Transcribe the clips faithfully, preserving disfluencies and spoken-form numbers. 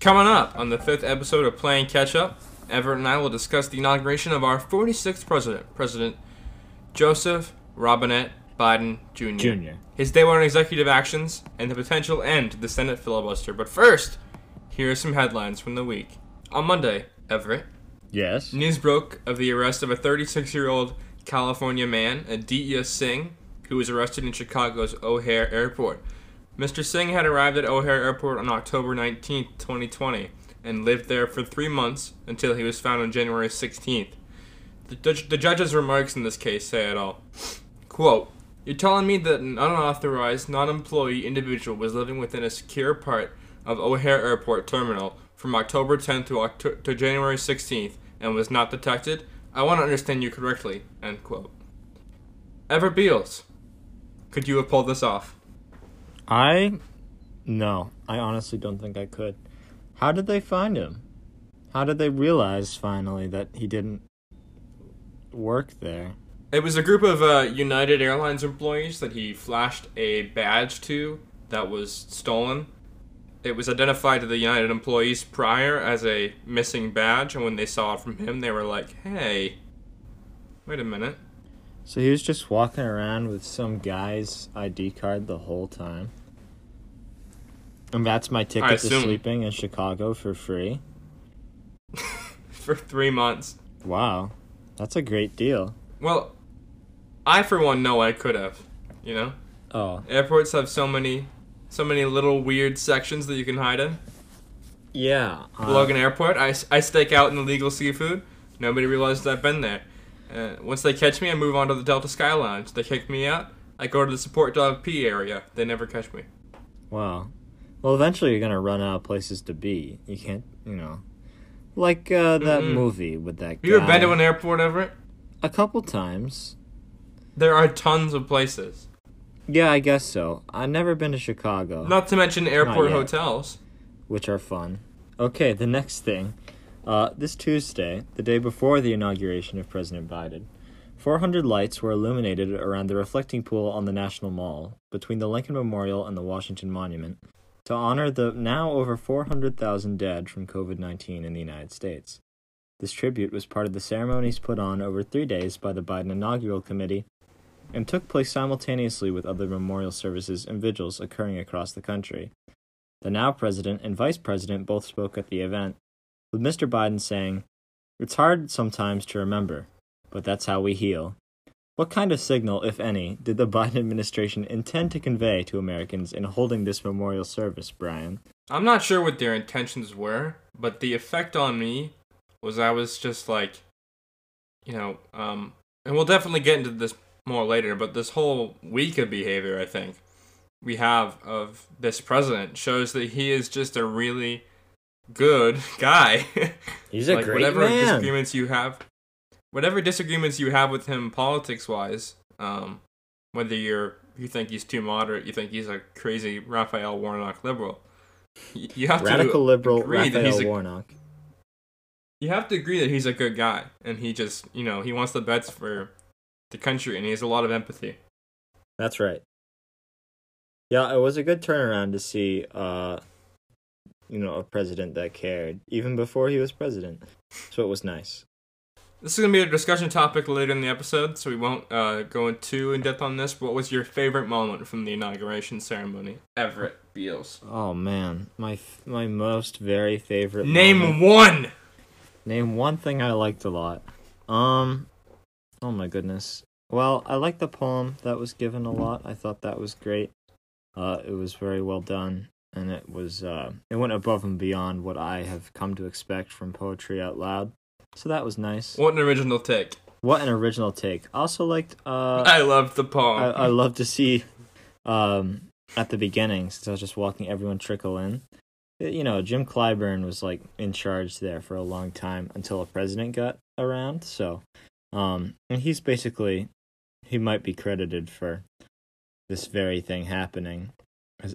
Coming up on the fifth episode of Playing Catch-Up, Everett and I will discuss the inauguration of our forty-sixth president, President Joseph Robinette Biden Junior Junior His day one executive actions, and the potential end to the Senate filibuster. But first, here are some headlines from the week. On Monday, Everett. Yes? News broke of the arrest of a thirty-six-year-old California man, Aditya Singh, who was arrested in Chicago's O'Hare Airport. Mister Singh had arrived at O'Hare Airport on October nineteenth, twenty twenty, and lived there for three months until he was found on January sixteenth. The, d- the judge's remarks in this case say it all. Quote, "You're telling me that an unauthorized, non-employee individual was living within a secure part of O'Hare Airport terminal from October tenth to, Octo- to January sixteenth and was not detected? I want to understand you correctly." End quote. Everett Beals, could you have pulled this off? I, no, I honestly don't think I could. How did they find him? How did they realize, finally, that he didn't work there? It was a group of uh, United Airlines employees that he flashed a badge to that was stolen. It was identified to the United employees prior as a missing badge, and when they saw it from him, they were like, hey, wait a minute. So he was just walking around with some guy's I D card the whole time. And that's my ticket to sleeping in Chicago for free. For three months. Wow. That's a great deal. Well, I for one know I could have, you know? Oh. Airports have so many so many little weird sections that you can hide in. Yeah. Uh, Logan Airport, I, I stake out in the Legal Seafood. Nobody realizes I've been there. Uh, once they catch me, I move on to the Delta Sky Lounge. They kick me out. I go to the support dog pee area. They never catch me. Wow. Well, eventually you're going to run out of places to be. You can't, you know. Like uh, that mm-hmm. movie with that guy. You ever been to an airport, Everett? A couple times. There are tons of places. Yeah, I guess so. I've never been to Chicago. Not to mention airport hotels. Which are fun. Okay, the next thing. Uh, this Tuesday, the day before the inauguration of President Biden, four hundred lights were illuminated around the reflecting pool on the National Mall, between the Lincoln Memorial and the Washington Monument, to honor the now over four hundred thousand dead from covid nineteen in the United States. This tribute was part of the ceremonies put on over three days by the Biden Inaugural Committee and took place simultaneously with other memorial services and vigils occurring across the country. The now president and vice president both spoke at the event, with Mister Biden saying, "It's hard sometimes to remember, but that's how we heal." What kind of signal, if any, did the Biden administration intend to convey to Americans in holding this memorial service, Brian? I'm not sure what their intentions were, but the effect on me was I was just like, you know, um, and we'll definitely get into this more later, but this whole week of behavior, I think, we have of this president shows that he is just a really good guy. He's a like, great whatever man. Whatever disagreements you have, whatever disagreements you have with him politics-wise, um, whether you're you think he's too moderate, you think he's a crazy Raphael Warnock liberal, you, you have radical to liberal agree Raphael that he's a, Warnock. You have to agree that he's a good guy, and he just you know he wants the best for the country, and he has a lot of empathy. That's right. Yeah, it was a good turnaround to see. Uh, You know, a president that cared, even before he was president. So it was nice. This is going to be a discussion topic later in the episode, so we won't uh, go too in depth on this. What was your favorite moment from the inauguration ceremony, Everett Beals? Oh, man. My my most very favorite Name moment. one! Name one thing I liked a lot. Um, oh, my goodness. Well, I liked the poem that was given a lot. I thought that was great. Uh, it was very well done. And it was uh, it went above and beyond what I have come to expect from poetry out loud, so that was nice. What an original take! What an original take! Also liked. Uh, I loved the poem. I, I love to see, um, at the beginning, since I was just walking, everyone trickle in. you know, Jim Clyburn was like in charge there for a long time until a president got around. So, um, and he's basically, he might be credited for this very thing happening.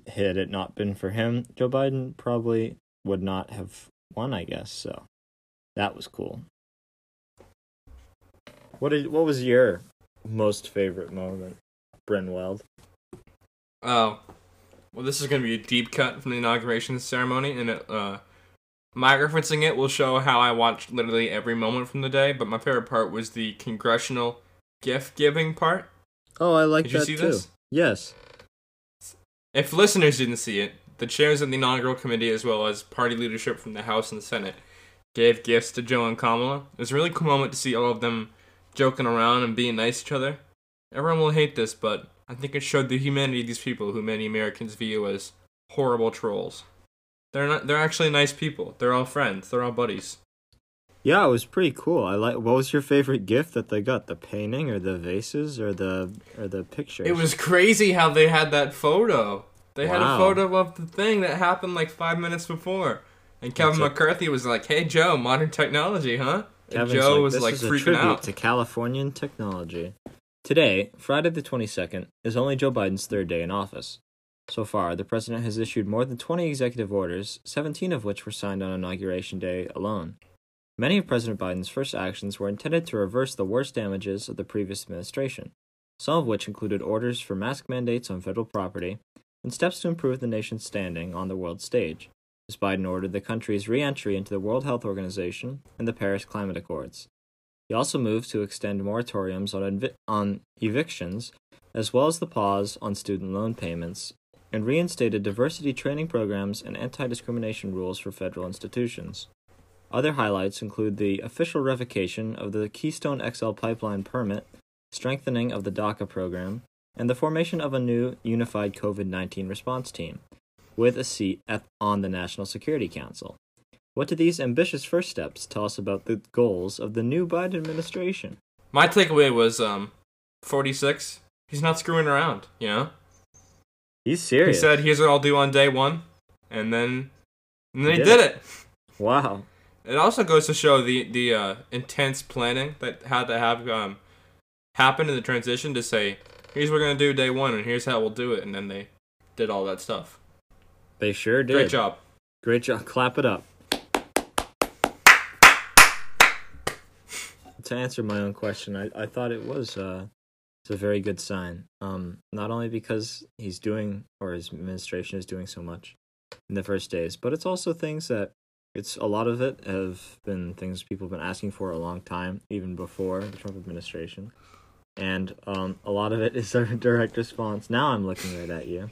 Had it not been for him, Joe Biden probably would not have won, I guess. So that was cool. What did, what was your most favorite moment, Bryn Weld? Oh, well, this is going to be a deep cut from the inauguration ceremony, and it, uh, my referencing it will show how I watched literally every moment from the day, but my favorite part was the congressional gift-giving part. Oh, I like that, too. Did you see this? Yes. If listeners didn't see it, the chairs of the inaugural committee, as well as party leadership from the House and the Senate, gave gifts to Joe and Kamala. It was a really cool moment to see all of them joking around and being nice to each other. Everyone will hate this, but I think it showed the humanity of these people who many Americans view as horrible trolls. They're not, they're actually nice people. They're all friends. They're all buddies. Yeah, it was pretty cool. I like. What was your favorite gift that they got? The painting or the vases or the or the pictures? It was crazy how they had that photo. They wow. had a photo of the thing that happened like five minutes before. And Kevin That's McCarthy it. was like, "Hey Joe, modern technology, huh?" Kevin's and Joe like, was this like is freaking a tribute out to Californian technology. Today, Friday the twenty-second, is only Joe Biden's third day in office. So far, the president has issued more than twenty executive orders, seventeen of which were signed on Inauguration Day alone. Many of President Biden's first actions were intended to reverse the worst damages of the previous administration, some of which included orders for mask mandates on federal property and steps to improve the nation's standing on the world stage, as Biden ordered the country's re-entry into the World Health Organization and the Paris Climate Accords. He also moved to extend moratoriums on ev- on evictions, as well as the pause on student loan payments, and reinstated diversity training programs and anti-discrimination rules for federal institutions. Other highlights include the official revocation of the Keystone X L pipeline permit, strengthening of the DACA program, and the formation of a new unified COVID nineteen response team, with a seat at, on the National Security Council. What do these ambitious first steps tell us about the goals of the new Biden administration? My takeaway was, um, forty-six, he's not screwing around, you know? He's serious. He said, here's what I'll do on day one, and then and then he, he did, did it. it. Wow. It also goes to show the, the uh, intense planning that had to have um, happened in the transition to say, here's what we're going to do day one, and here's how we'll do it, and then they did all that stuff. They sure did. Great job. Great job. Clap it up. To answer my own question, I, I thought it was uh, it's a very good sign. Um, not only because he's doing, or his administration is doing so much in the first days, but it's also things that, it's a lot of it have been things people have been asking for a long time, even before the Trump administration. And um, a lot of it is a direct response. Now I'm looking right at you.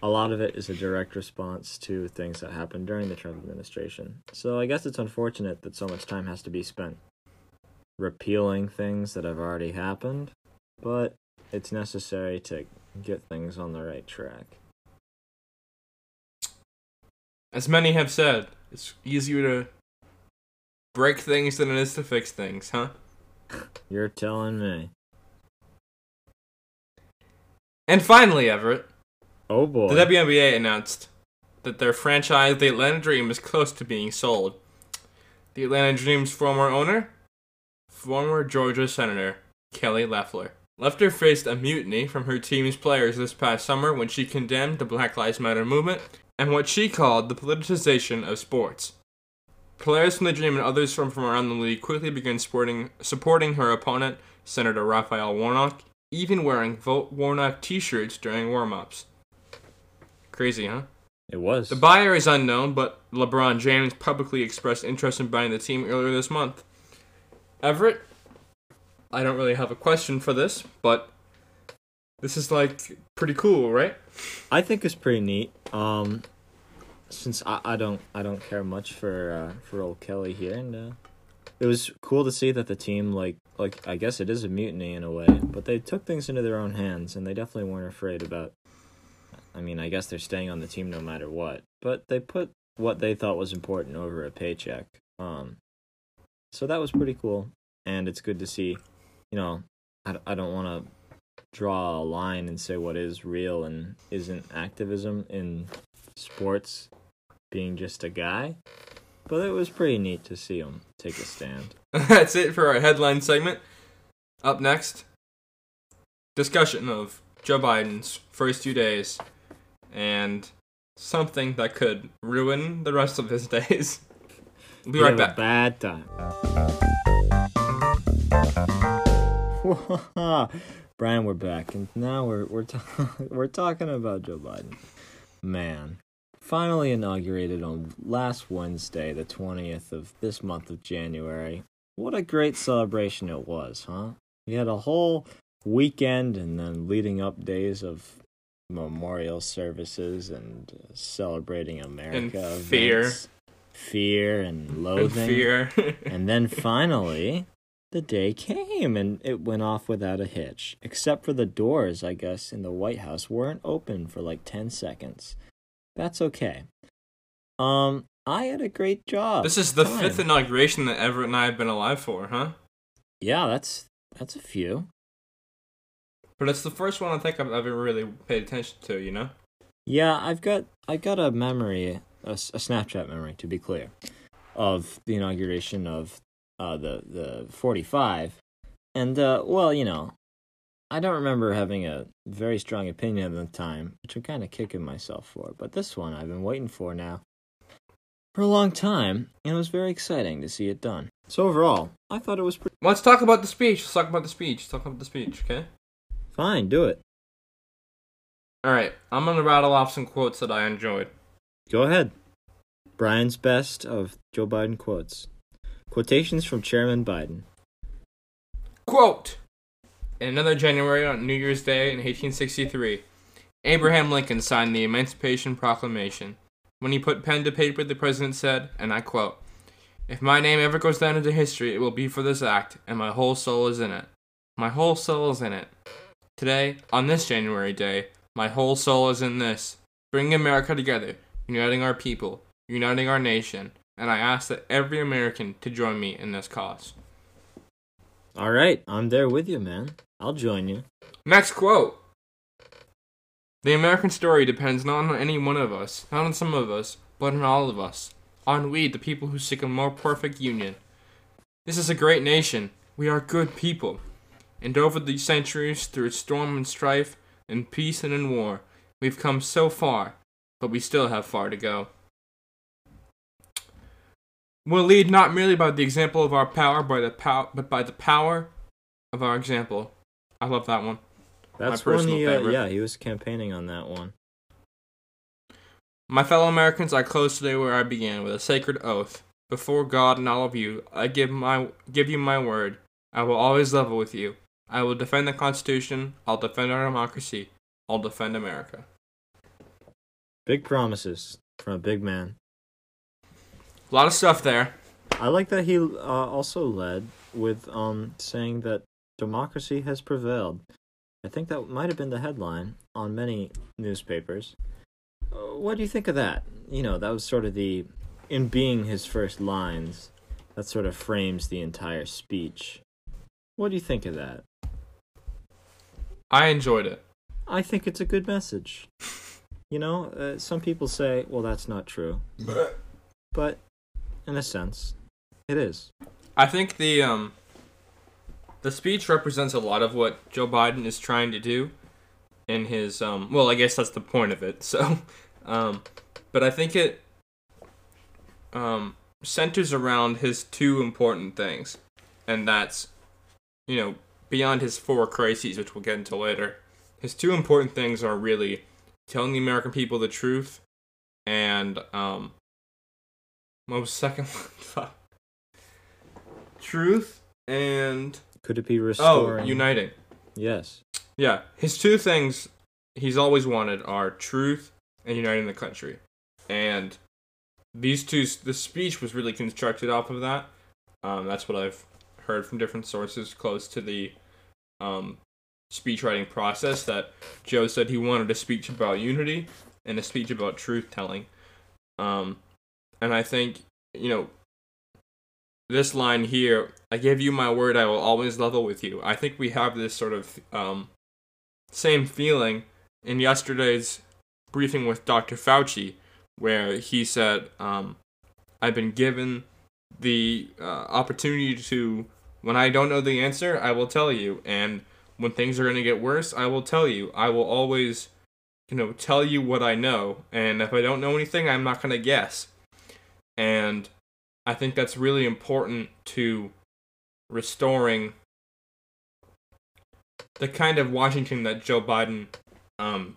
A lot of it is a direct response to things that happened during the Trump administration. So I guess it's unfortunate that so much time has to be spent repealing things that have already happened, but it's necessary to get things on the right track. As many have said, it's easier to break things than it is to fix things, huh? You're telling me. And finally, Everett. Oh boy. The W N B A announced that their franchise, the Atlanta Dream, is close to being sold. The Atlanta Dream's former owner, former Georgia Senator Kelly Loeffler. Loeffler faced a mutiny from her team's players this past summer when she condemned the Black Lives Matter movement and what she called the politicization of sports. Players from the Dream and others from, from around the league quickly began sporting, supporting her opponent, Senator Raphael Warnock, even wearing Vote Warnock t-shirts during warm-ups. Crazy, huh? It was. The buyer is unknown, but LeBron James publicly expressed interest in buying the team earlier this month. Everett, I don't really have a question for this, but this is, like, pretty cool, right? I think it's pretty neat. Um, since I, I don't I don't care much for uh, for old Kelly here, and uh, it was cool to see that the team, like like I guess it is a mutiny in a way, but they took things into their own hands, and they definitely weren't afraid about. I mean, I guess they're staying on the team no matter what, but they put what they thought was important over a paycheck. Um. So that was pretty cool, and it's good to see, you know, I, I don't want to draw a line and say what is real and isn't activism in sports, being just a guy. But it was pretty neat to see him take a stand. That's it for our headline segment. Up next, discussion of Joe Biden's first two days and something that could ruin the rest of his days. We'll be right back. A bad time. Brian, we're back, and now we're we're ta- we're talking about Joe Biden. Man, finally inaugurated on last Wednesday, the twentieth of this month of January. What a great celebration it was, huh? We had a whole weekend and then leading up days of memorial services and uh, celebrating America. And fear. Events, fear and loathing. And fear. And then finally, the day came, and it went off without a hitch. Except for the doors, I guess, in the White House weren't open for like ten seconds. That's okay. Um, I had a great job. This is the Fine. fifth inauguration that Everett and I have been alive for, huh? Yeah, that's that's a few. But it's the first one I think I've ever really paid attention to, you know? Yeah, I've got I got a memory, a, a Snapchat memory, to be clear, of the inauguration of uh, the, the forty-five. And, uh, well, you know, I don't remember having a very strong opinion at the time, which I'm kind of kicking myself for. But this one I've been waiting for now for a long time, and it was very exciting to see it done. So overall, I thought it was pretty... Let's talk about the speech. Let's talk about the speech. Let's talk about the speech, okay? Fine, do it. Alright, I'm going to rattle off some quotes that I enjoyed. Go ahead. Brian's best of Joe Biden quotes. Quotations from Chairman Biden. Quote, in another January on New Year's Day in eighteen sixty-three, Abraham Lincoln signed the Emancipation Proclamation. When he put pen to paper, the president said, and I quote, "If my name ever goes down into history, it will be for this act, and my whole soul is in it. My whole soul is in it. Today, on this January day, my whole soul is in this, bringing America together, uniting our people, uniting our nation, and I ask that every American to join me in this cause." All right, I'm there with you, man. I'll join you. Next quote. The American story depends not on any one of us, not on some of us, but on all of us, on we, the people who seek a more perfect union. This is a great nation. We are good people. And over the centuries, through storm and strife, in peace and in war, we've come so far, but we still have far to go. We'll lead not merely by the example of our power, by the pow- but by the power of our example. I love that one. That's my personal he, uh, favorite. Yeah, he was campaigning on that one. My fellow Americans, I close today where I began, with a sacred oath. Before God and all of you, I give my give you my word. I will always level with you. I will defend the Constitution. I'll defend our democracy. I'll defend America. Big promises from a big man. A lot of stuff there. I like that he uh, also led with um, saying that democracy has prevailed. I think that might have been the headline on many newspapers. Uh, what do you think of that? You know, that was sort of the, in being his first lines, that sort of frames the entire speech. What do you think of that? I enjoyed it. I think it's a good message. You know, uh, some people say, well, that's not true. But, in a sense, it is. I think the um, the speech represents a lot of what Joe Biden is trying to do in his, um, well, I guess that's the point of it, so. Um, but I think it um, centers around his two important things, and that's, you know, beyond his four crises, which we'll get into later, his two important things are really telling the American people the truth and, um, what was the second one? Truth and... Could it be restoring? Oh, uniting. Yes. Yeah. His two things he's always wanted are truth and uniting the country. And these two, the speech was really constructed off of that. Um, that's what I've heard from different sources close to the um, speech writing process, that Joe said he wanted a speech about unity and a speech about truth-telling. Um, and I think, you know, this line here, I give you my word, I will always level with you. I think we have this sort of um, same feeling in yesterday's briefing with Doctor Fauci, where he said, um, I've been given the uh, opportunity to, when I don't know the answer, I will tell you. And when things are going to get worse, I will tell you. I will always, you know, tell you what I know. And if I don't know anything, I'm not going to guess. And I think that's really important to restoring the kind of Washington that Joe Biden, um,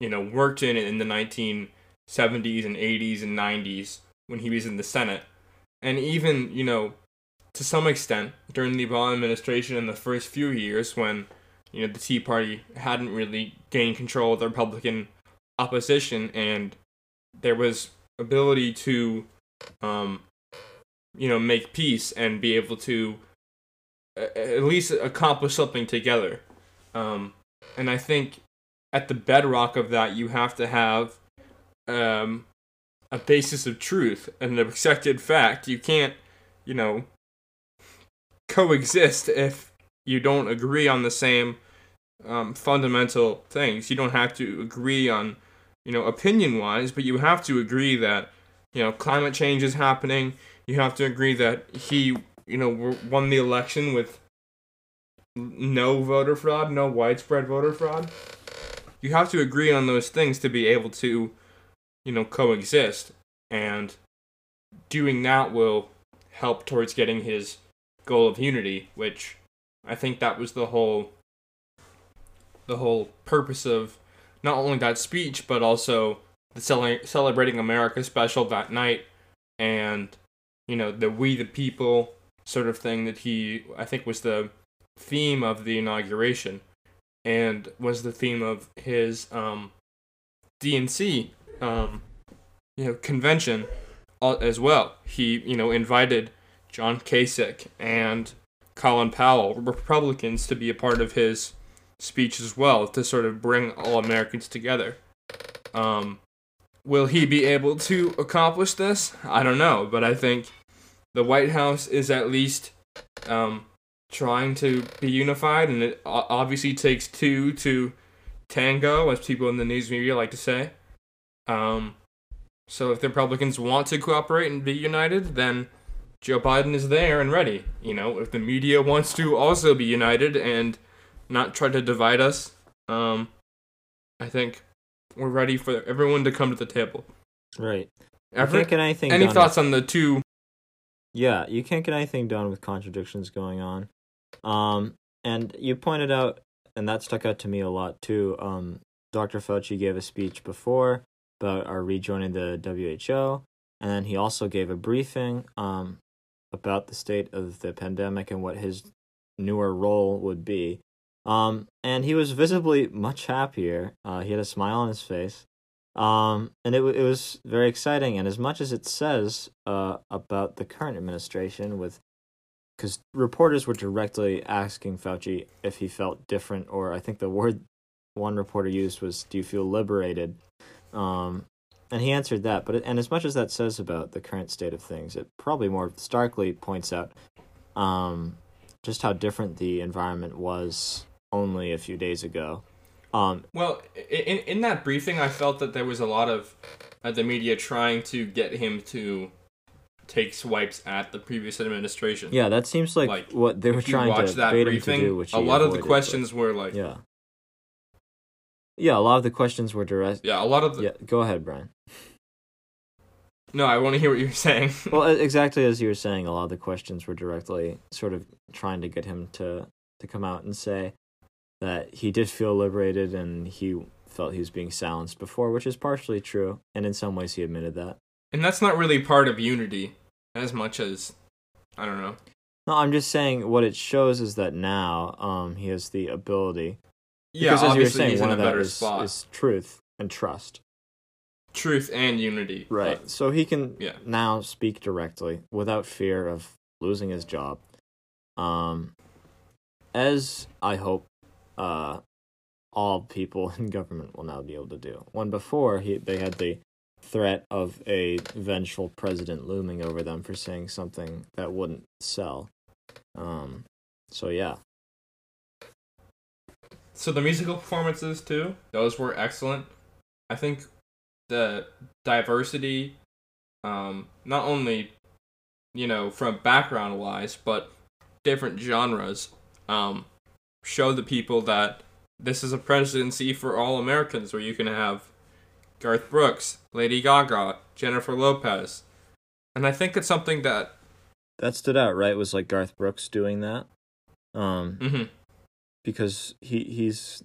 you know, worked in in the nineteen seventies and eighties and nineties when he was in the Senate. And even, you know, to some extent, during the Obama administration in the first few years when, you know, the Tea Party hadn't really gained control of the Republican opposition and there was ability to, um, you know, make peace and be able to at least accomplish something together. Um, and I think at the bedrock of that, you have to have um, a basis of truth and an accepted fact. You can't, you know, coexist if you don't agree on the same um, fundamental things. You don't have to agree on, you know, opinion-wise, but you have to agree that, you know, climate change is happening. You have to agree that he, you know, won the election with no voter fraud, no widespread voter fraud. You have to agree on those things to be able to, you know, coexist. And doing that will help towards getting his goal of unity, which I think that was the whole, the whole purpose of not only that speech, but also the Cele- Celebrating America special that night. And, you know, the We the People sort of thing that he, I think, was the theme of the inauguration and was the theme of his um, D N C um, you know, convention as well. He, you know, invited John Kasich and Colin Powell, Republicans, to be a part of his speech as well, to sort of bring all Americans together. Um, will he be able to accomplish this? I don't know, but I think the White House is at least um, trying to be unified, and it obviously takes two to tango, as people in the news media like to say. Um, so if the Republicans want to cooperate and be united, then Joe Biden is there and ready. You know, if the media wants to also be united and not try to divide us, um, I think we're ready for everyone to come to the table. Right. Everett, can I think any thoughts on the two? Yeah, you can't get anything done with contradictions going on. Um, and you pointed out, and that stuck out to me a lot too, um, Doctor Fauci gave a speech before about our rejoining the W H O, and then he also gave a briefing um, about the state of the pandemic and what his newer role would be. Um, and he was visibly much happier. Uh, he had a smile on his face. Um, and it w- it was very exciting, and as much as it says uh, about the current administration, with because reporters were directly asking Fauci if he felt different, or I think the word one reporter used was, do you feel liberated? Um, and he answered that, but it, and as much as that says about the current state of things, it probably more starkly points out um, just how different the environment was only a few days ago. Um, well, in in that briefing, I felt that there was a lot of uh, the media trying to get him to take swipes at the previous administration. Yeah, that seems like, like what they were trying to bait him to do, which he avoided. A lot of the questions were like... Yeah, yeah, a lot of the questions were direct... Yeah, a lot of the... Yeah, go ahead, Brian. No, I want to hear what you're saying. Well, exactly as you were saying, a lot of the questions were directly sort of trying to get him to, to come out and say that he did feel liberated and he felt he was being silenced before, which is partially true, and in some ways he admitted that. And that's not really part of unity as much as, I don't know. No, I'm just saying what it shows is that now um, he has the ability. Yeah, because, as obviously you were saying, he's one in a better is, spot. Is truth and trust. Truth and unity. Right, but, so he can yeah. now speak directly without fear of losing his job. Um, as I hope Uh, all people in government will now be able to do. When before, he, they had the threat of a vengeful president looming over them for saying something that wouldn't sell. Um, so, yeah. So the musical performances, too, those were excellent. I think the diversity, um, not only, you know, from background-wise, but different genres, um, show the people that this is a presidency for all Americans, where you can have Garth Brooks, Lady Gaga, Jennifer Lopez. And I think it's something that... That stood out, right? It was like Garth Brooks doing that. Um, mm-hmm. Because he he's...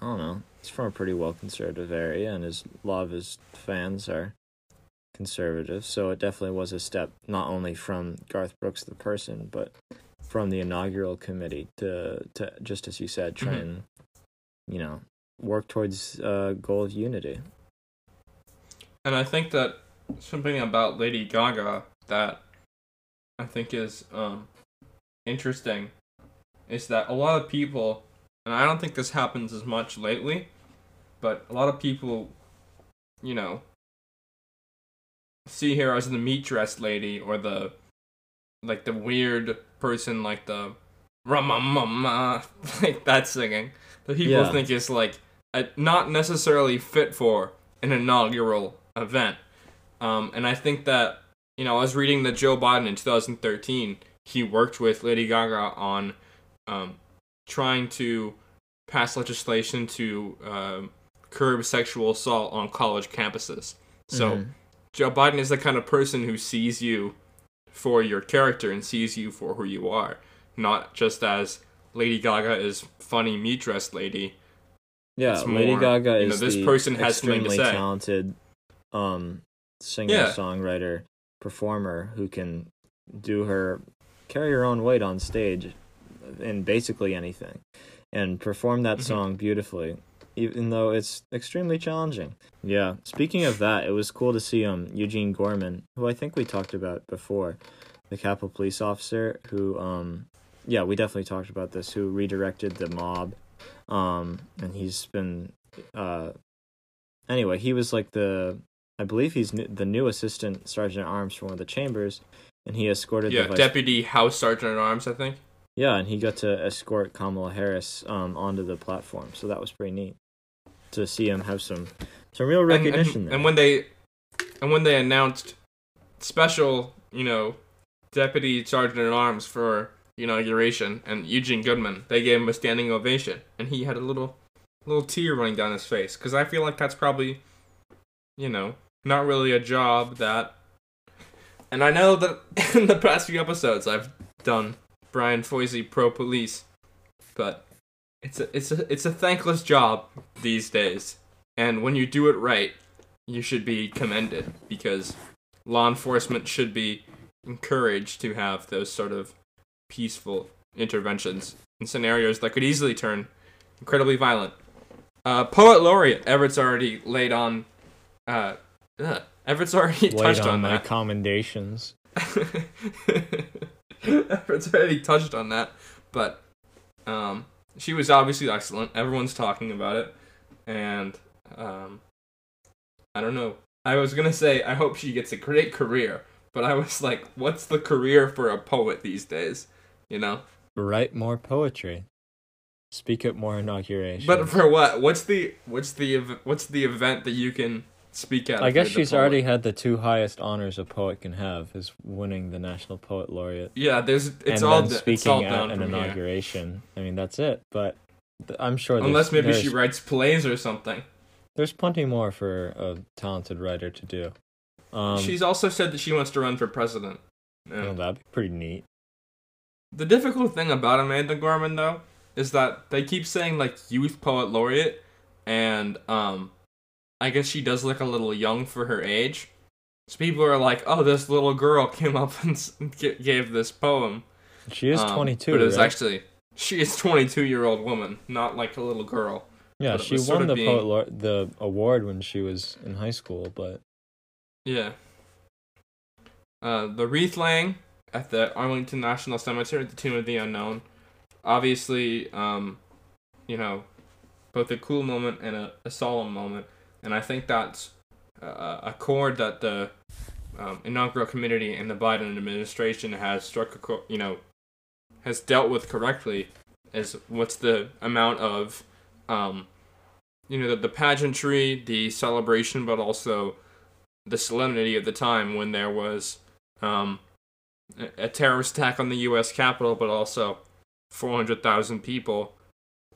I don't know. He's from a pretty well conservative area, and his, a lot of his fans are conservative. So it definitely was a step, not only from Garth Brooks the person, but from the inaugural committee to, to just as you said, try mm-hmm. and, you know, work towards a goal of unity. And I think that something about Lady Gaga that I think is um, interesting is that a lot of people, and I don't think this happens as much lately, but a lot of people, you know, see her as the meat-dressed lady or the, like, the weird person, like the ra-ma-ma-ma, like that singing, that people yeah. think is, like, a, not necessarily fit for an inaugural event. Um, and I think that, you know, I was reading that Joe Biden in two thousand thirteen, he worked with Lady Gaga on... Um, trying to pass legislation to um, curb sexual assault on college campuses. So mm-hmm. Joe Biden is the kind of person who sees you for your character and sees you for who you are, not just as Lady Gaga is funny meat-dressed lady. Yeah, it's more, Lady Gaga you know, is this the person has extremely something to say. talented um, singer, yeah. songwriter, performer who can do her, carry her own weight on stage in basically anything, and perform that mm-hmm. song beautifully, even though it's extremely challenging. Yeah. Speaking of that, it was cool to see um Eugene Goodman, who I think we talked about before, the Capitol police officer who um yeah we definitely talked about this, who redirected the mob, um and he's been uh anyway he was like the I believe he's new, the new assistant sergeant at arms for one of the chambers, and he escorted yeah the vice- deputy house sergeant at arms I think. Yeah, and he got to escort Kamala Harris um, onto the platform, so that was pretty neat to see him have some, some real recognition and, and, there. And when they, and when they announced special, you know, deputy sergeant at arms for inauguration and Eugene Goodman, they gave him a standing ovation, and he had a little, little tear running down his face, because I feel like that's probably, you know, not really a job that, and I know that in the past few episodes I've done Brian Foisy pro police, but it's a it's a it's a thankless job these days, and when you do it right, you should be commended, because law enforcement should be encouraged to have those sort of peaceful interventions in scenarios that could easily turn incredibly violent. Uh, Poet Laureate Everett's already laid on. Uh, ugh, Everett's already laid touched on, on that. My commendations. Everett's already touched on that, but um, she was obviously excellent. Everyone's talking about it, and um, I don't know. I was gonna say I hope she gets a great career, but I was like, what's the career for a poet these days? You know, write more poetry, speak at more inaugurations. But for what? What's the what's the what's the event that you can speak at? I guess she's already had the two highest honors a poet can have, is winning the National Poet Laureate. Yeah, there's it's and all then speaking it's all down at an inauguration. Here. I mean, that's it. But I'm sure there's, unless maybe there's, she writes plays or something. There's plenty more for a talented writer to do. Um, she's also said that she wants to run for president. Yeah. Well, that'd be pretty neat. The difficult thing about Amanda Gorman, though, is that they keep saying like Youth Poet Laureate, and um. I guess she does look a little young for her age. So people are like, oh, this little girl came up and gave this poem. She is um, twenty-two, but it was right? actually... She is twenty-two-year-old woman, not like a little girl. Yeah, she won the, being... poet laureate, the award when she was in high school, but... Yeah. Uh, the wreath laying at the Arlington National Cemetery at the Tomb of the Unknown. Obviously, um, you know, both a cool moment and a, a solemn moment. And I think that's uh, a chord that the um, inaugural committee and the Biden administration has struck, a co- you know, has dealt with correctly, is what's the amount of um, you know, the, the pageantry, the celebration, but also the solemnity of the time when there was um, a, a terrorist attack on the U S Capitol, but also four hundred thousand people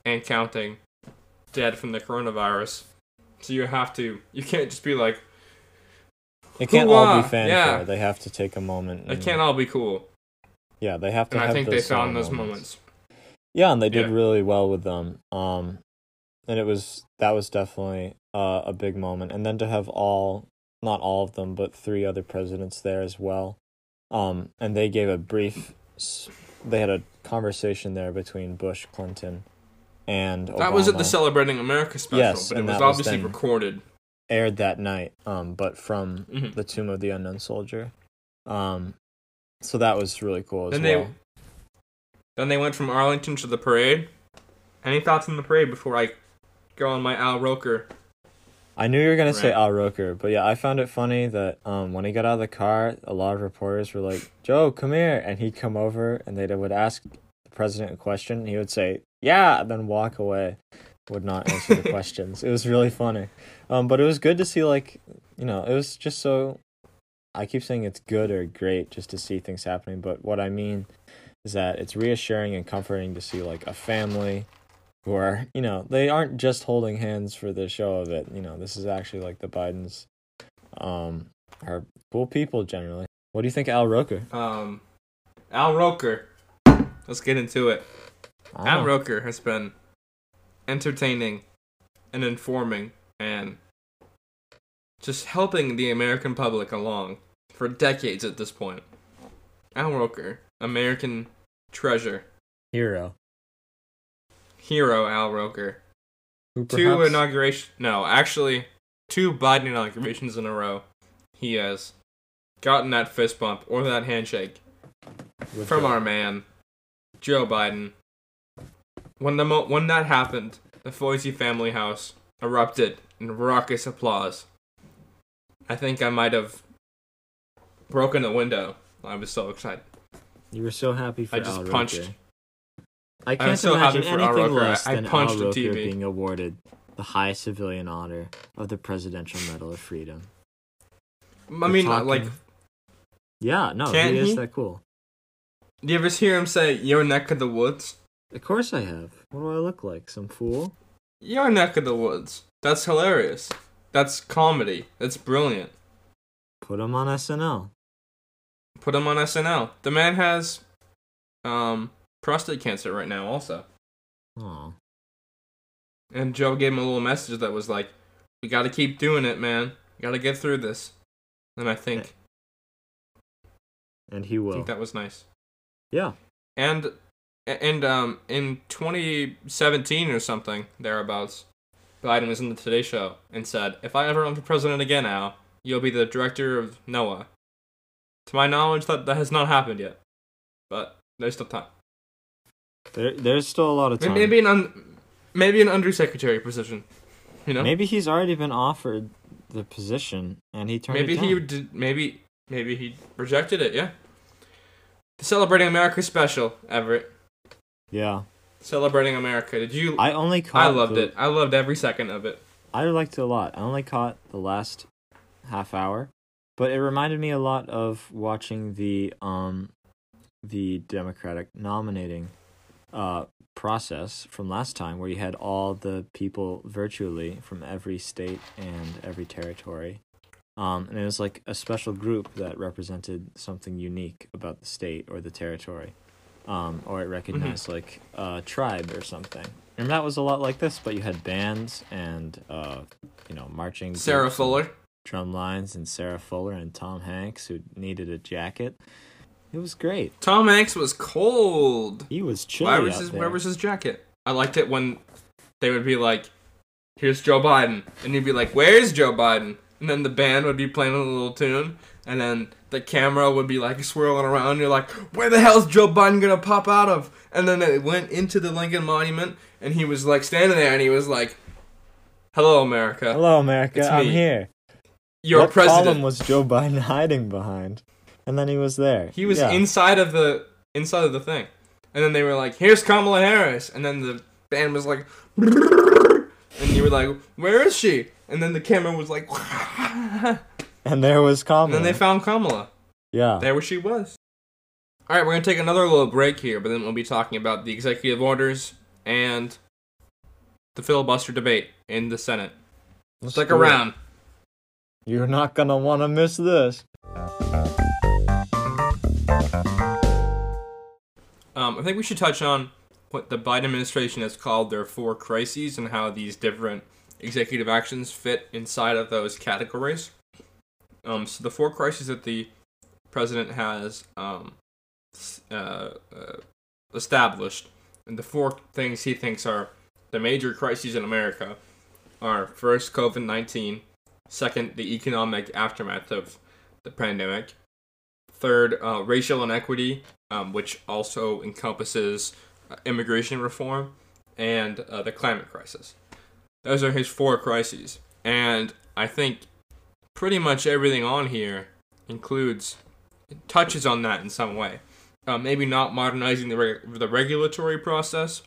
and counting dead from the coronavirus. So you have to, you can't just be like, it can't Hoo-ah, all be fanfare. Yeah. They have to take a moment. And, it can't all be cool. Yeah, they have to. And have I think those they found those moments. moments. Yeah, and they did yeah. really well with them. Um, and it was that was definitely uh, a big moment. And then to have all, not all of them, but three other presidents there as well. Um, and they gave a brief. They had a conversation there between Bush, Clinton, and Obama. That was at the Celebrating America special, yes, but it was obviously was recorded. Aired that night, um, but from mm-hmm. the Tomb of the Unknown Soldier. Um, so that was really cool as then well. They, then they went from Arlington to the parade. Any thoughts on the parade before I go on my Al Roker? I knew you were going to say Al Roker, but yeah, I found it funny that um, when he got out of the car, a lot of reporters were like, Joe, come here. And he'd come over and they would ask the president a question. And he would say, yeah, and then walk away. Would not answer the questions. It was really funny. Um, but it was good to see, like, you know, it was just so... I keep saying it's good or great just to see things happening, but what I mean is that it's reassuring and comforting to see, like, a family who are, you know, they aren't just holding hands for the show of it. You know, this is actually, like, the Bidens um, are cool people, generally. What do you think, Al Roker? Um, Al Roker. Let's get into it. Oh. Al Roker has been... entertaining and informing and just helping the American public along for decades at this point. Al Roker, American treasure. Hero. Hero Al Roker. Who two inaugurations... No, actually, two Biden inaugurations in a row. He has gotten that fist bump or that handshake With from Joe. Our man, Joe Biden. When the mo- when that happened, the Foisy family house erupted in raucous applause. I think I might have broken a window. I was so excited. You were so happy for Al Roker. I just punched. I can't imagine anything less than Al Roker being awarded the highest civilian honor of the Presidential Medal of Freedom. I mean, like... Yeah, no, he is that cool. Do you ever hear him say, "Your neck of the woods"? Of course I have. What do I look like? Some fool? Your neck of the woods. That's hilarious. That's comedy. That's brilliant. Put him on S N L. Put him on S N L. The man has um, prostate cancer right now also. Aw. And Joe gave him a little message that was like, we gotta keep doing it, man. We gotta get through this. And I think... And he will. I think that was nice. Yeah. And... And um, in twenty seventeen or something, thereabouts, Biden was in the Today Show and said, if I ever run for president again, Al, you'll be the director of NOAA. To my knowledge, that, that has not happened yet. But there's still time. There, there's still a lot of time. Maybe an, un, maybe an undersecretary position. You know? Maybe he's already been offered the position, and he turned maybe it down. He did, maybe, maybe he rejected it, yeah. The Celebrating America special, Everett. Yeah. Celebrating America. Did you... I only caught... I loved the... it. I loved every second of it. I liked it a lot. I only caught the last half hour, but it reminded me a lot of watching the um, the Democratic nominating uh, process from last time, where you had all the people virtually from every state and every territory. Um, and it was like a special group that represented something unique about the state or the territory. Um, or it recognized, mm-hmm. like, a uh, tribe or something. And that was a lot like this, but you had bands and, uh, you know, marching... Sarah Fuller. Drum lines and Sarah Fuller and Tom Hanks, who needed a jacket. It was great. Tom Hanks was cold. He was chilly where was out his, there. Where was his jacket? I liked it when they would be like, here's Joe Biden. And you'd be like, where's Joe Biden? And then the band would be playing a little tune, and then... the camera would be, like, swirling around. You're like, where the hell's Joe Biden gonna pop out of? And then it went into the Lincoln Monument, and he was, like, standing there, and he was like, hello, America. Hello, America. It's I'm me. Here. Your what president. What column was Joe Biden hiding behind? And then he was there. He was yeah. inside of the inside of the thing. And then they were like, here's Kamala Harris. And then the band was like, and you were like, where is she? And then the camera was like... and there was Kamala. And then they found Kamala. Yeah. There she was. All right, we're going to take another little break here, but then we'll be talking about the executive orders and the filibuster debate in the Senate. Let's Stick around. It. You're not going to want to miss this. Um, I think we should touch on what the Biden administration has called their four crises and how these different executive actions fit inside of those categories. Um, so the four crises that the president has um, uh, uh, established, and the four things he thinks are the major crises in America, are first, COVID nineteen, second, the economic aftermath of the pandemic, third, uh, racial inequity, um, which also encompasses uh, immigration reform, and uh, the climate crisis. Those are his four crises. And I think pretty much everything on here includes, touches on that in some way. Uh, maybe not modernizing the re- the regulatory process,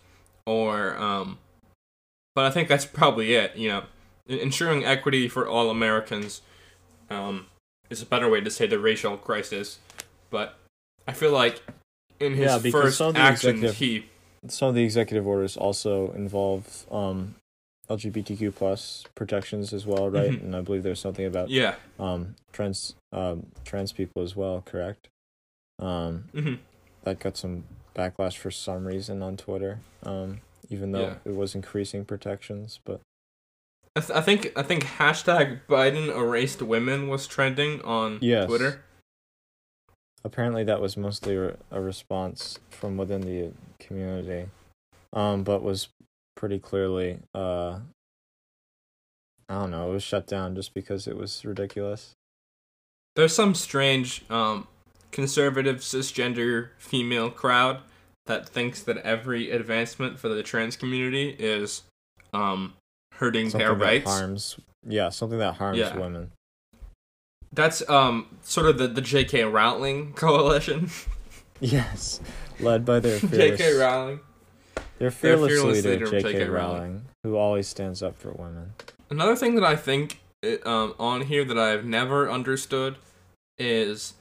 or, um, but I think that's probably it, you know. Ensuring equity for all Americans um, is a better way to say the racial crisis, but I feel like in his yeah, first actions, he... Some of the executive orders also involve... Um, L G B T Q plus protections as well, right? Mm-hmm. And I believe there's something about yeah. um, trans um, trans people as well, correct? Um, mm-hmm. That got some backlash for some reason on Twitter, um, even though yeah. it was increasing protections. But I, th- I think I think hashtag Biden erased women was trending on yes. Twitter. Apparently, that was mostly a response from within the community, um, but was. pretty clearly, uh, I don't know, it was shut down just because it was ridiculous. There's some strange um, conservative cisgender female crowd that thinks that every advancement for the trans community is um, hurting something their that rights. Harms, yeah, something that harms yeah. women. That's um, sort of the, the J K. Rowling coalition. Yes, led by their fearless... J K. Rowling. Their fearless, fearless leader, J K. Rowling, who always stands up for women. Another thing that I think um, on here that I've never understood is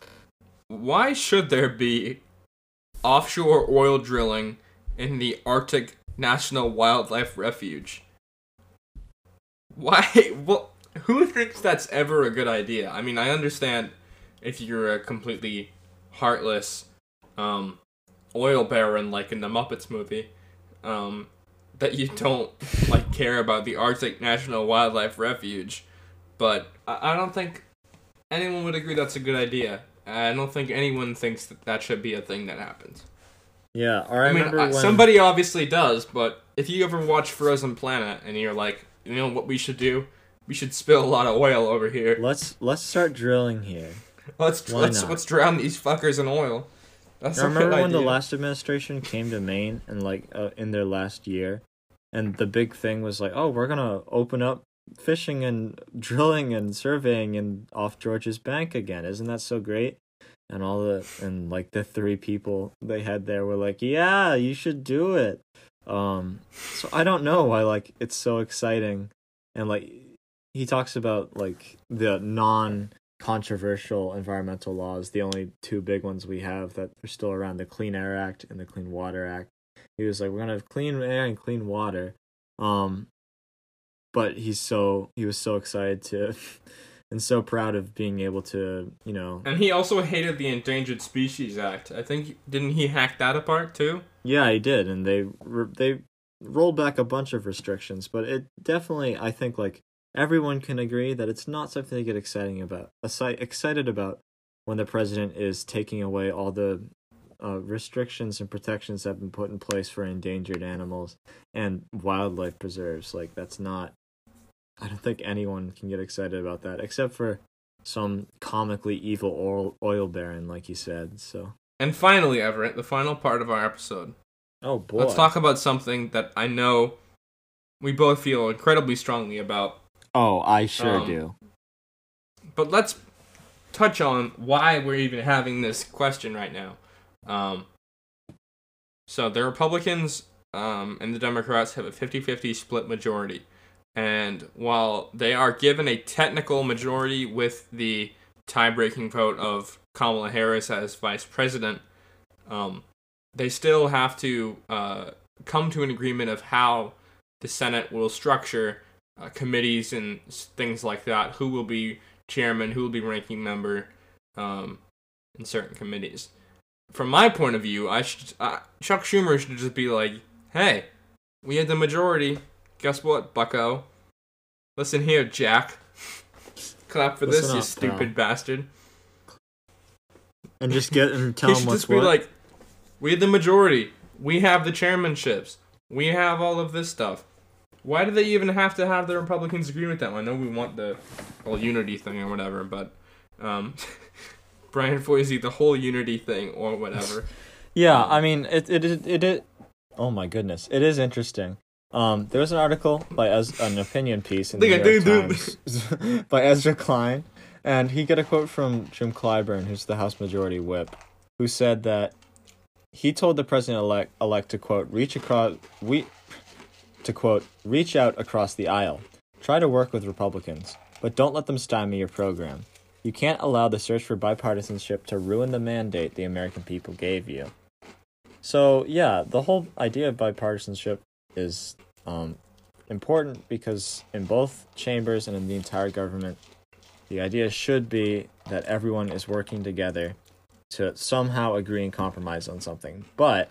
why should there be offshore oil drilling in the Arctic National Wildlife Refuge? Why? Well, who thinks that's ever a good idea? I mean, I understand if you're a completely heartless um, oil baron like in the Muppets movie. Um, that you don't, like, care about the Arctic National Wildlife Refuge, but I, I don't think anyone would agree that's a good idea. I don't think anyone thinks that that should be a thing that happens. Yeah, or I, I mean, remember I, when... somebody obviously does, but if you ever watch Frozen Planet and you're like, you know what we should do? We should spill a lot of oil over here. Let's let's start drilling here. let's let's, let's drown these fuckers in oil. That's I remember when idea. the last administration came to Maine and like uh, in their last year, and the big thing was like, oh, we're gonna open up fishing and drilling and surveying and off George's Bank again. Isn't that so great? And all the and like the three people they had there were like, yeah, you should do it. Um, so I don't know why like it's so exciting, and like he talks about like the non. controversial environmental laws, the only two big ones we have that are still around, the Clean Air Act and the Clean Water Act. He was like, we're gonna have clean air and clean water, um but he's so he was so excited to and so proud of being able to, you know. And he also hated the Endangered Species Act. I think didn't he hack that apart too? Yeah, he did, and they they rolled back a bunch of restrictions, but it definitely, I think, like everyone can agree that it's not something to get exciting about, excited about when the president is taking away all the uh, restrictions and protections that have been put in place for endangered animals and wildlife preserves. Like, that's not... I don't think anyone can get excited about that, except for some comically evil oil, oil baron, like you said, so... And finally, Everett, the final part of our episode. Oh, boy. Let's talk about something that I know we both feel incredibly strongly about. Oh, I sure um, do. But let's touch on why we're even having this question right now. Um, so the Republicans um, and the Democrats have a fifty-fifty split majority. And while they are given a technical majority with the tie-breaking vote of Kamala Harris as vice president, um, they still have to uh, come to an agreement of how the Senate will structure uh, committees and things like that, who will be chairman, who will be ranking member um, in certain committees. From my point of view, I should, uh, Chuck Schumer should just be like, hey, we had the majority. Guess what, bucko? Listen here, Jack. Clap for Listen this, up, you stupid pal. bastard. And just get and tell him what's just be what. Like, we had the majority. We have the chairmanships. We have all of this stuff. Why do they even have to have the Republicans agree with that one? I know we want the whole unity thing or whatever, but um, Brian Foisy, the whole unity thing or whatever. Yeah, I mean, it it it it. it oh my goodness, it is interesting. Um, there was an article by as an opinion piece in the New York Times by Ezra Klein, and he got a quote from Jim Clyburn, who's the House Majority Whip, who said that he told the president-elect elect to quote reach across we to quote reach out across the aisle, try to work with Republicans, but don't let them stymie your program. You can't allow the search for bipartisanship to ruin the mandate the American people gave you. So yeah, the whole idea of bipartisanship is um, important because in both chambers and in the entire government, the idea should be that everyone is working together to somehow agree and compromise on something. But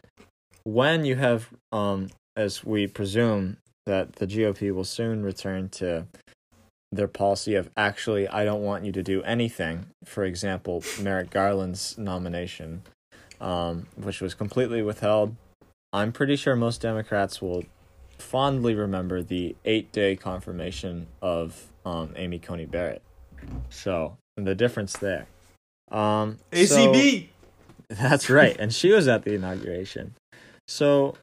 when you have, um, as we presume, that the G O P will soon return to their policy of actually, I don't want you to do anything, for example, Merrick Garland's nomination, um, which was completely withheld, I'm pretty sure most Democrats will fondly remember the eight-day confirmation of um, Amy Coney Barrett. So, and the difference there. Um, A C B! So, that's right, and she was at the inauguration. So,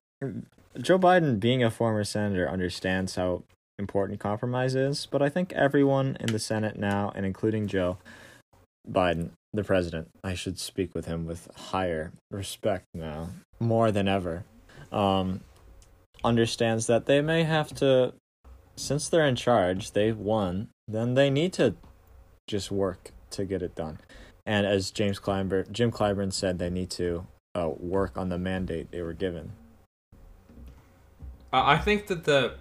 Joe Biden, being a former senator, understands how important compromise is, but I think everyone in the Senate now, and including Joe Biden, the president, I should speak with him with higher respect now, more than ever, um, understands that they may have to, since they're in charge, they've won, then they need to just work to get it done. And as James Clyburn, Jim Clyburn said, they need to uh, work on the mandate they were given. I think that the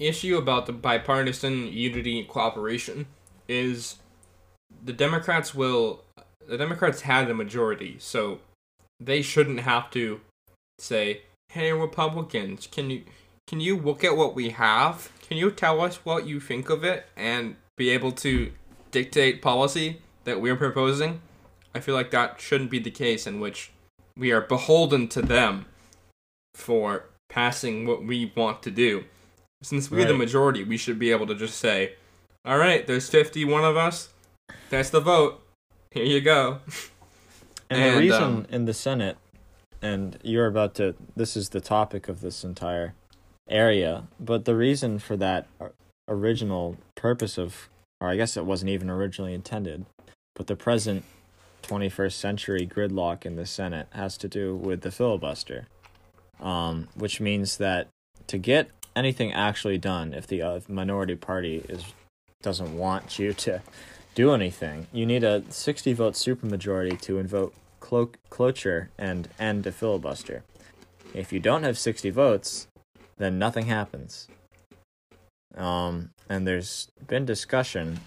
issue about the bipartisan unity cooperation is the Democrats will, the Democrats had a majority, so they shouldn't have to say, hey, Republicans, can you can you look at what we have? Can you tell us what you think of it and be able to dictate policy that we're proposing? I feel like that shouldn't be the case in which we are beholden to them for passing what we want to do. Since we're right. the majority, we should be able to just say, all right, there's fifty-one of us. That's the vote. Here you go. And, and the reason um, in the Senate, and you're about to, this is the topic of this entire area, but the reason for that original purpose of, or I guess it wasn't even originally intended, but the present twenty-first century gridlock in the Senate has to do with the filibuster, um, which means that to get anything actually done, if the uh, minority party is doesn't want you to do anything, you need a sixty-vote supermajority to invoke clo- cloture and end a filibuster. If you don't have sixty votes, then nothing happens. Um, and there's been discussion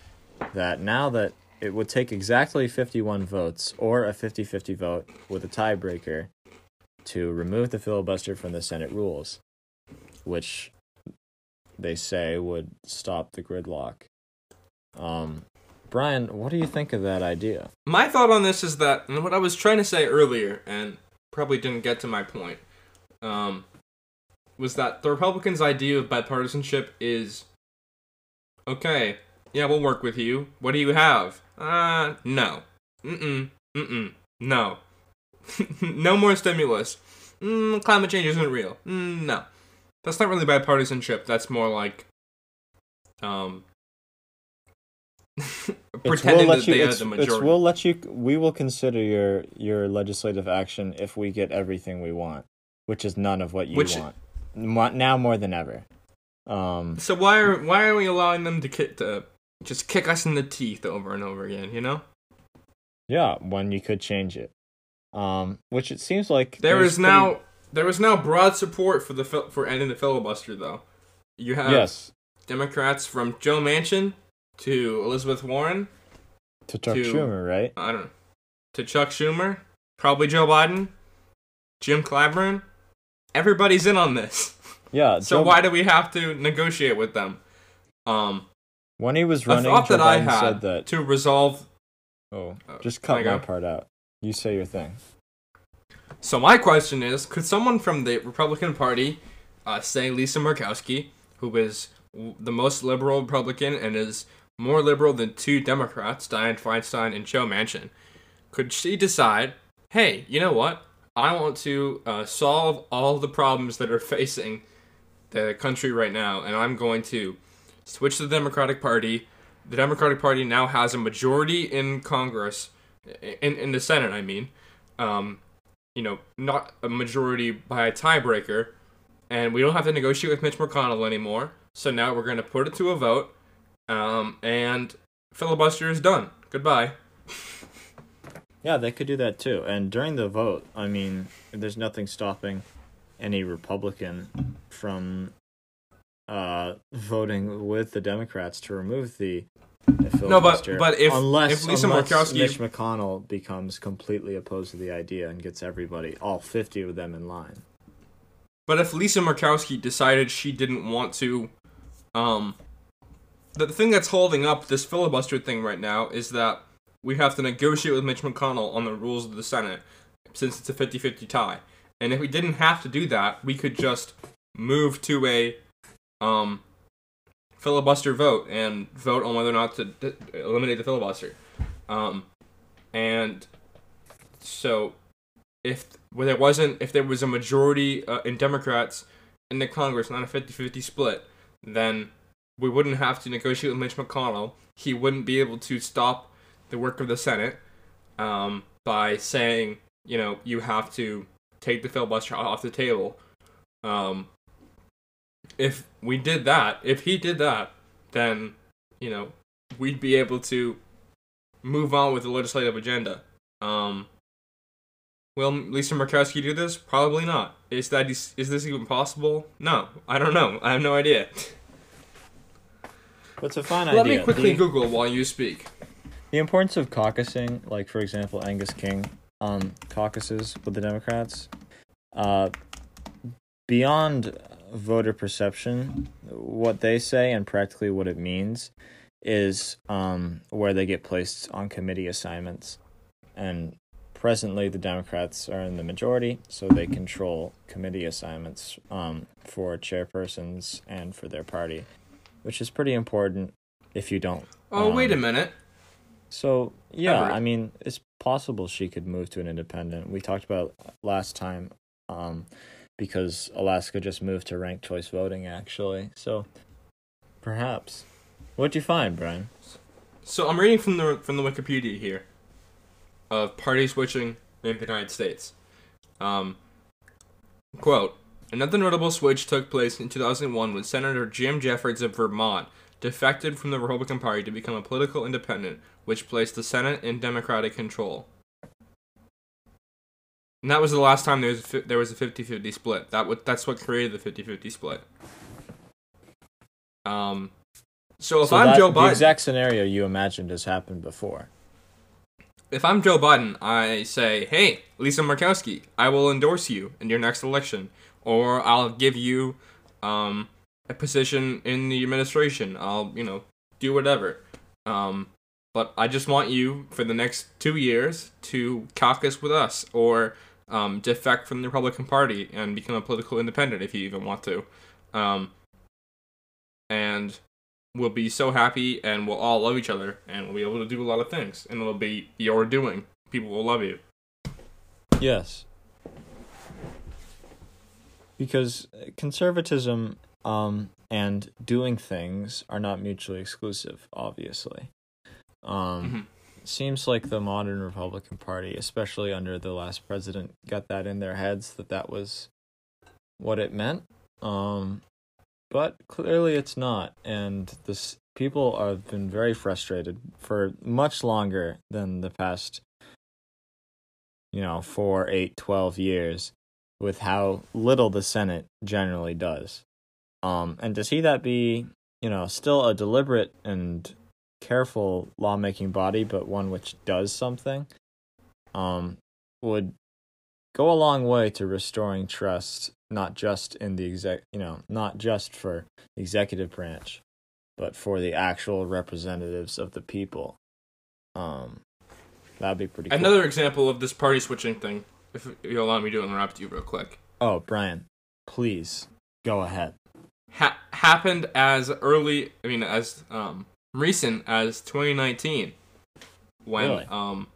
that now that it would take exactly fifty-one votes or a fifty-fifty vote with a tiebreaker to remove the filibuster from the Senate rules, which they say would stop the gridlock. Um... Brian, what do you think of that idea? My thought on this is that, and what I was trying to say earlier, and probably didn't get to my point, um, was that the Republicans' idea of bipartisanship is, okay, yeah, we'll work with you. What do you have? Uh, no. Mm-mm. Mm-mm. No. No more stimulus. Mm, climate change isn't real. Mm, no. That's not really bipartisanship. That's more like, um... pretending we'll that you, they are the majority. We'll let you, we will consider your your legislative action if we get everything we want, which is none of what you which, want. Now more than ever. Um, so why are why are we allowing them to, kick, to just kick us in the teeth over and over again, you know? Yeah, when you could change it. Um, which it seems like... There is pretty... now there is now broad support for the fil- for ending the filibuster, though. You have yes. Democrats from Joe Manchin to Elizabeth Warren... To Chuck to, Schumer, right? I don't know. To Chuck Schumer, probably Joe Biden, Jim Clyburn. Everybody's in on this. Yeah. So Joe, why do we have to negotiate with them? Um, when he was running, a thought Joe that Biden I had said that to resolve. Oh, just cut my part out. You say your thing. So my question is: could someone from the Republican Party, uh, say Lisa Murkowski, who is the most liberal Republican and is more liberal than two Democrats, Dianne Feinstein and Joe Manchin, could she decide, hey, you know what? I want to uh, solve all the problems that are facing the country right now, and I'm going to switch to the Democratic Party. The Democratic Party now has a majority in Congress, in, in the Senate, I mean. Um, you know, not a majority by a tiebreaker, and we don't have to negotiate with Mitch McConnell anymore, so now we're going to put it to a vote. Um, and filibuster is done. Goodbye. Yeah, they could do that too. And during the vote, I mean, there's nothing stopping any Republican from uh, voting with the Democrats to remove the, the filibuster. No, but, but if, unless, if Lisa unless Murkowski... Mitch McConnell becomes completely opposed to the idea and gets everybody, all fifty of them in line. But if Lisa Murkowski decided she didn't want to... um. The thing that's holding up this filibuster thing right now is that we have to negotiate with Mitch McConnell on the rules of the Senate, since it's a fifty-fifty tie. And if we didn't have to do that, we could just move to a um, filibuster vote and vote on whether or not to d- eliminate the filibuster. Um, and so, if well, there wasn't, if there was a majority uh, in Democrats in the Congress, not a fifty-fifty split, then we wouldn't have to negotiate with Mitch McConnell. He wouldn't be able to stop the work of the Senate um, by saying, you know, you have to take the filibuster off the table. Um, if we did that, if he did that, then, you know, we'd be able to move on with the legislative agenda. Um, will Lisa Murkowski do this? Probably not. Is that, is this even possible? No, I don't know. I have no idea. It's a fine idea. Let me quickly the, Google while you speak. The importance of caucusing, like, for example, Angus King um, caucuses with the Democrats, uh, beyond voter perception, what they say and practically what it means is um, where they get placed on committee assignments. And presently the Democrats are in the majority, so they control committee assignments um, for chairpersons and for their party, which is pretty important if you don't. Oh, um, wait a minute. So, yeah, Everett. I mean, it's possible she could move to an independent. We talked about last time um, because Alaska just moved to ranked choice voting, actually. So, perhaps. What'd you find, Brian? So, I'm reading from the from the Wikipedia here of party switching in the United States. Um, quote, another notable switch took place in two thousand one when Senator Jim Jeffords of Vermont defected from the Republican Party to become a political independent, which placed the Senate in Democratic control. And that was the last time there was a, there was a fifty-fifty split. That w- That's what created the fifty-fifty split. Um, so if so I'm that, Joe Biden... the exact scenario you imagined has happened before. If I'm Joe Biden, I say, hey, Lisa Murkowski, I will endorse you in your next election. Or I'll give you um, a position in the administration. I'll, you know, do whatever. Um, but I just want you, for the next two years, to caucus with us. Or um, defect from the Republican Party and become a political independent, if you even want to. Um, and we'll be so happy, and we'll all love each other. And we'll be able to do a lot of things. And it'll be your doing. People will love you. Yes. Because conservatism um, and doing things are not mutually exclusive, obviously. Um, mm-hmm. Seems like the modern Republican Party, especially under the last president, got that in their heads that that was what it meant. Um, But clearly it's not, and this people have been very frustrated for much longer than the past, you know, four, eight, twelve years with how little the Senate generally does. Um, and to see that be, you know, still a deliberate and careful lawmaking body, but one which does something, um, would go a long way to restoring trust, not just in the exec, you know, not just for the executive branch, but for the actual representatives of the people. Um, that'd be pretty cool. Another example of this party switching thing, if you allow me to interrupt you real quick. Oh, Brian, please go ahead. Ha- happened as early, I mean, as um, recent as twenty nineteen, when really? um,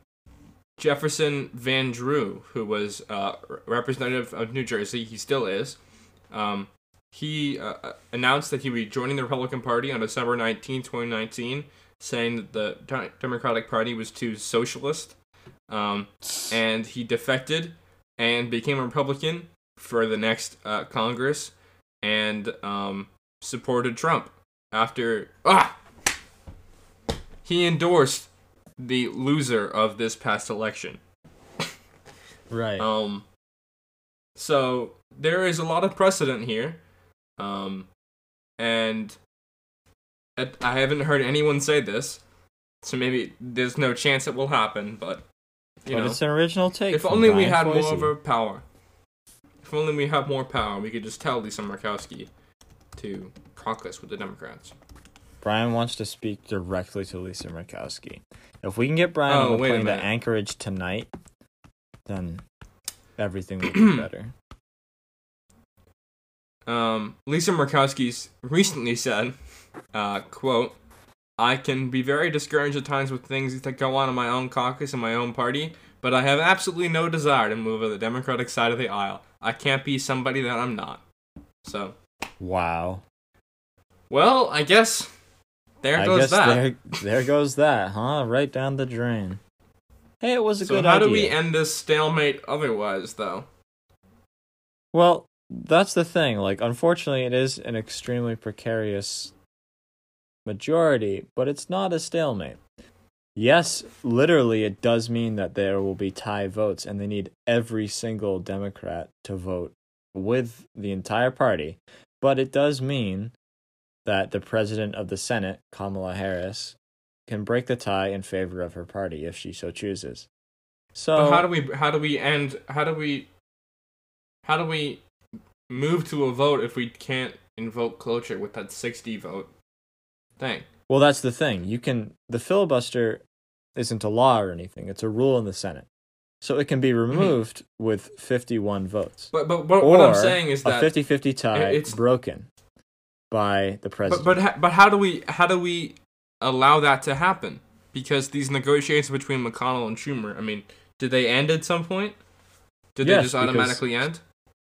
Jefferson Van Drew, who was uh, representative of New Jersey, he still is, um, he uh, announced that he would be joining the Republican Party on December nineteenth, twenty nineteen, saying that the De- Democratic Party was too socialist, um, and he defected and became a Republican for the next uh, Congress, and um, supported Trump after ah he endorsed the loser of this past election. Right. Um. So there is a lot of precedent here, um, and it, I haven't heard anyone say this, so maybe there's no chance it will happen. But you but know, it's an original take. If only Brian we had Foisy. more of our power. If only we have more power, we could just tell Lisa Murkowski to caucus with the Democrats. Brian wants to speak directly to Lisa Murkowski. If we can get Brian oh, on the plane to Anchorage tonight, then everything will be better. Um, Lisa Murkowski recently said, uh, quote, "I can be very discouraged at times with things that go on in my own caucus and my own party, but I have absolutely no desire to move to the Democratic side of the aisle. I can't be somebody that I'm not." So. Wow. Well, I guess there I goes guess that. There, there goes that, huh? Right down the drain. Hey, it was a so good idea. So how do we end this stalemate otherwise, though? Well, that's the thing. Like, unfortunately, it is an extremely precarious majority, but it's not a stalemate. Yes, literally, it does mean that there will be tie votes, and they need every single Democrat to vote with the entire party. But it does mean that the president of the Senate, Kamala Harris, can break the tie in favor of her party if she so chooses. So but how do we how do we end how do we how do we move to a vote if we can't invoke cloture with that sixty vote thing? Well, that's the thing. You can the filibuster isn't a law or anything. It's a rule in the Senate. So it can be removed mm-hmm. with fifty-one votes. But but what, what I'm saying is that a fifty-fifty tie it's broken by the president. But but but how do we how do we allow that to happen? Because these negotiations between McConnell and Schumer, I mean, did they end at some point? Did yes, they just automatically end?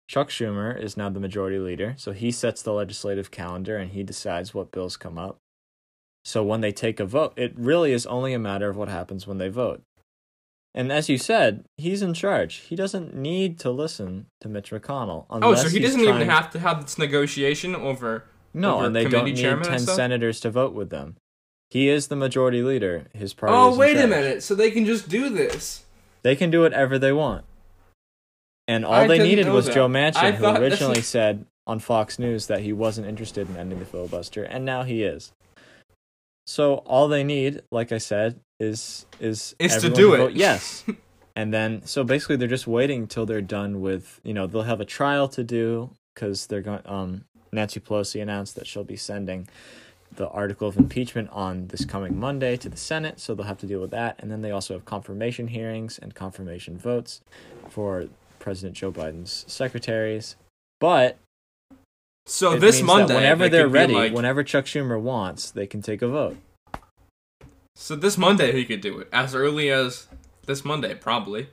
Chuck Schumer is now the majority leader, so he sets the legislative calendar and he decides what bills come up. So when they take a vote, it really is only a matter of what happens when they vote. And as you said, he's in charge. He doesn't need to listen to Mitch McConnell. Oh, so he doesn't trying... even have to have this negotiation over No, over and they don't need ten senators to vote with them. He is the majority leader. His party Oh, is wait a minute. So they can just do this. They can do whatever they want. And all I they needed was that. Joe Manchin, who originally is... said on Fox News that he wasn't interested in ending the filibuster, and now he is. So all they need, like I said, is is it's to do it. Yes, and then so basically they're just waiting till they're done with you know they'll have a trial to do because they're going. Um, Nancy Pelosi announced that she'll be sending the article of impeachment on this coming Monday to the Senate, so they'll have to deal with that, and then they also have confirmation hearings and confirmation votes for President Joe Biden's secretaries, but. So it this Monday, whenever they're ready, like, whenever Chuck Schumer wants, they can take a vote. So this Monday, he could do it as early as this Monday, probably.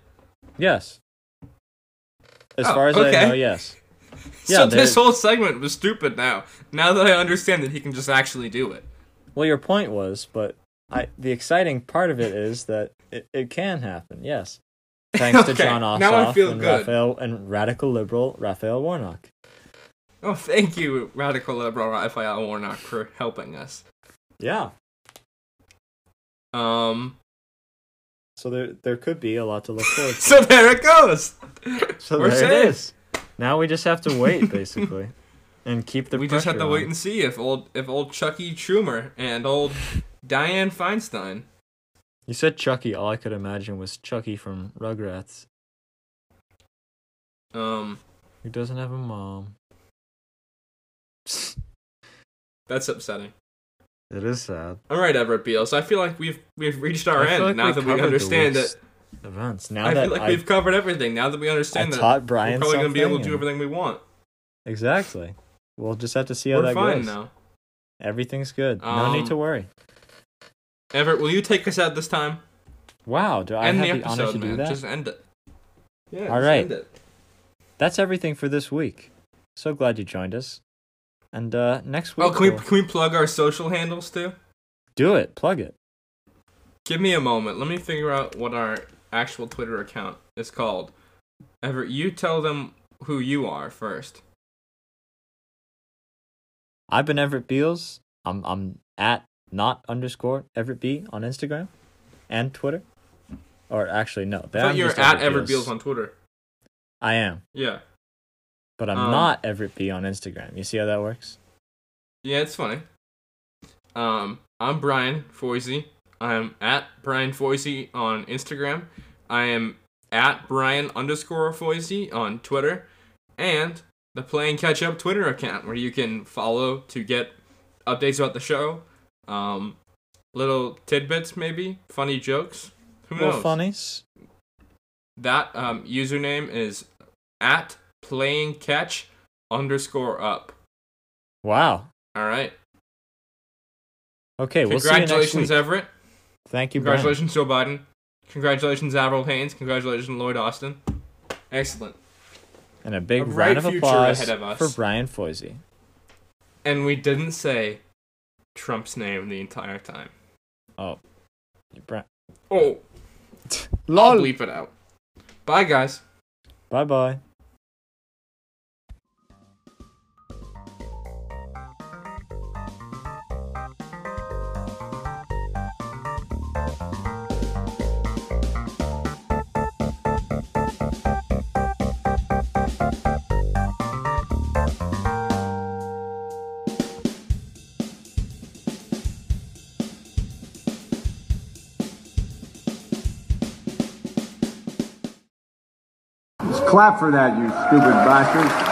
Yes. As oh, far as okay. I know, yes. Yeah, so this whole segment was stupid. Now, now that I understand that he can just actually do it. Well, your point was, but I, the exciting part of it is that it, it can happen. Yes. Thanks okay. to John Ossoff now I feel and, good. Raphael, and radical liberal Raphael Warnock. Oh, thank you, Radical Liberal Raphael Warnock, for helping us. Yeah. Um. So there, there could be a lot to look forward to. So there it goes. So We're there safe. It is. Now we just have to wait, basically, and keep the. We pressure just have to on. Wait and see if old, if old Chucky Schumer and old Dianne Feinstein. You said Chucky. All I could imagine was Chucky from Rugrats. Um. Who doesn't have a mom? That's upsetting. It is sad. All right, Everett Beals. I feel like we've we've reached our end like now we that we understand that events. Now I that feel like I, we've covered everything. Now that we understand I that Brian we're probably going to be able to do everything we want. Exactly. We'll just have to see how we're that goes. We're fine now. Everything's good. No um, need to worry. Everett, will you take us out this time? Wow, do I end have the, the honor to do that? Just end it. Yeah. All right. End it. That's everything for this week. So glad you joined us. And uh, next week. Oh, can we, can we plug our social handles too? Do it. Plug it. Give me a moment. Let me figure out what our actual Twitter account is called. Everett, you tell them who you are first. I've been Everett Beals. I'm I'm at not underscore Everett B on Instagram and Twitter. Or actually, no. I thought you were at Everett, Everett Beals. Beals on Twitter. I am. Yeah. But I'm um, not Everett B on Instagram. You see how that works? Yeah, it's funny. Um, I'm Brian Foisy. I'm at Brian Foisy on Instagram. I am at Brian underscore Foisy on Twitter. And the Playing Catch-Up Twitter account, where you can follow to get updates about the show. Um, little tidbits, maybe. Funny jokes. Who knows? Little funnies. That um, username is at... Playing catch underscore up. Wow. All right. Okay, we'll see you next week. Congratulations, Everett. Thank you, Brian. Congratulations, Joe Biden. Congratulations, Avril Haines. Congratulations, Lloyd Austin. Excellent. And a big round of applause for Brian Foisy. And we didn't say Trump's name the entire time. Oh. Brian. Oh. I'll bleep it out. Bye, guys. Bye-bye. Clap for that, you stupid bastards.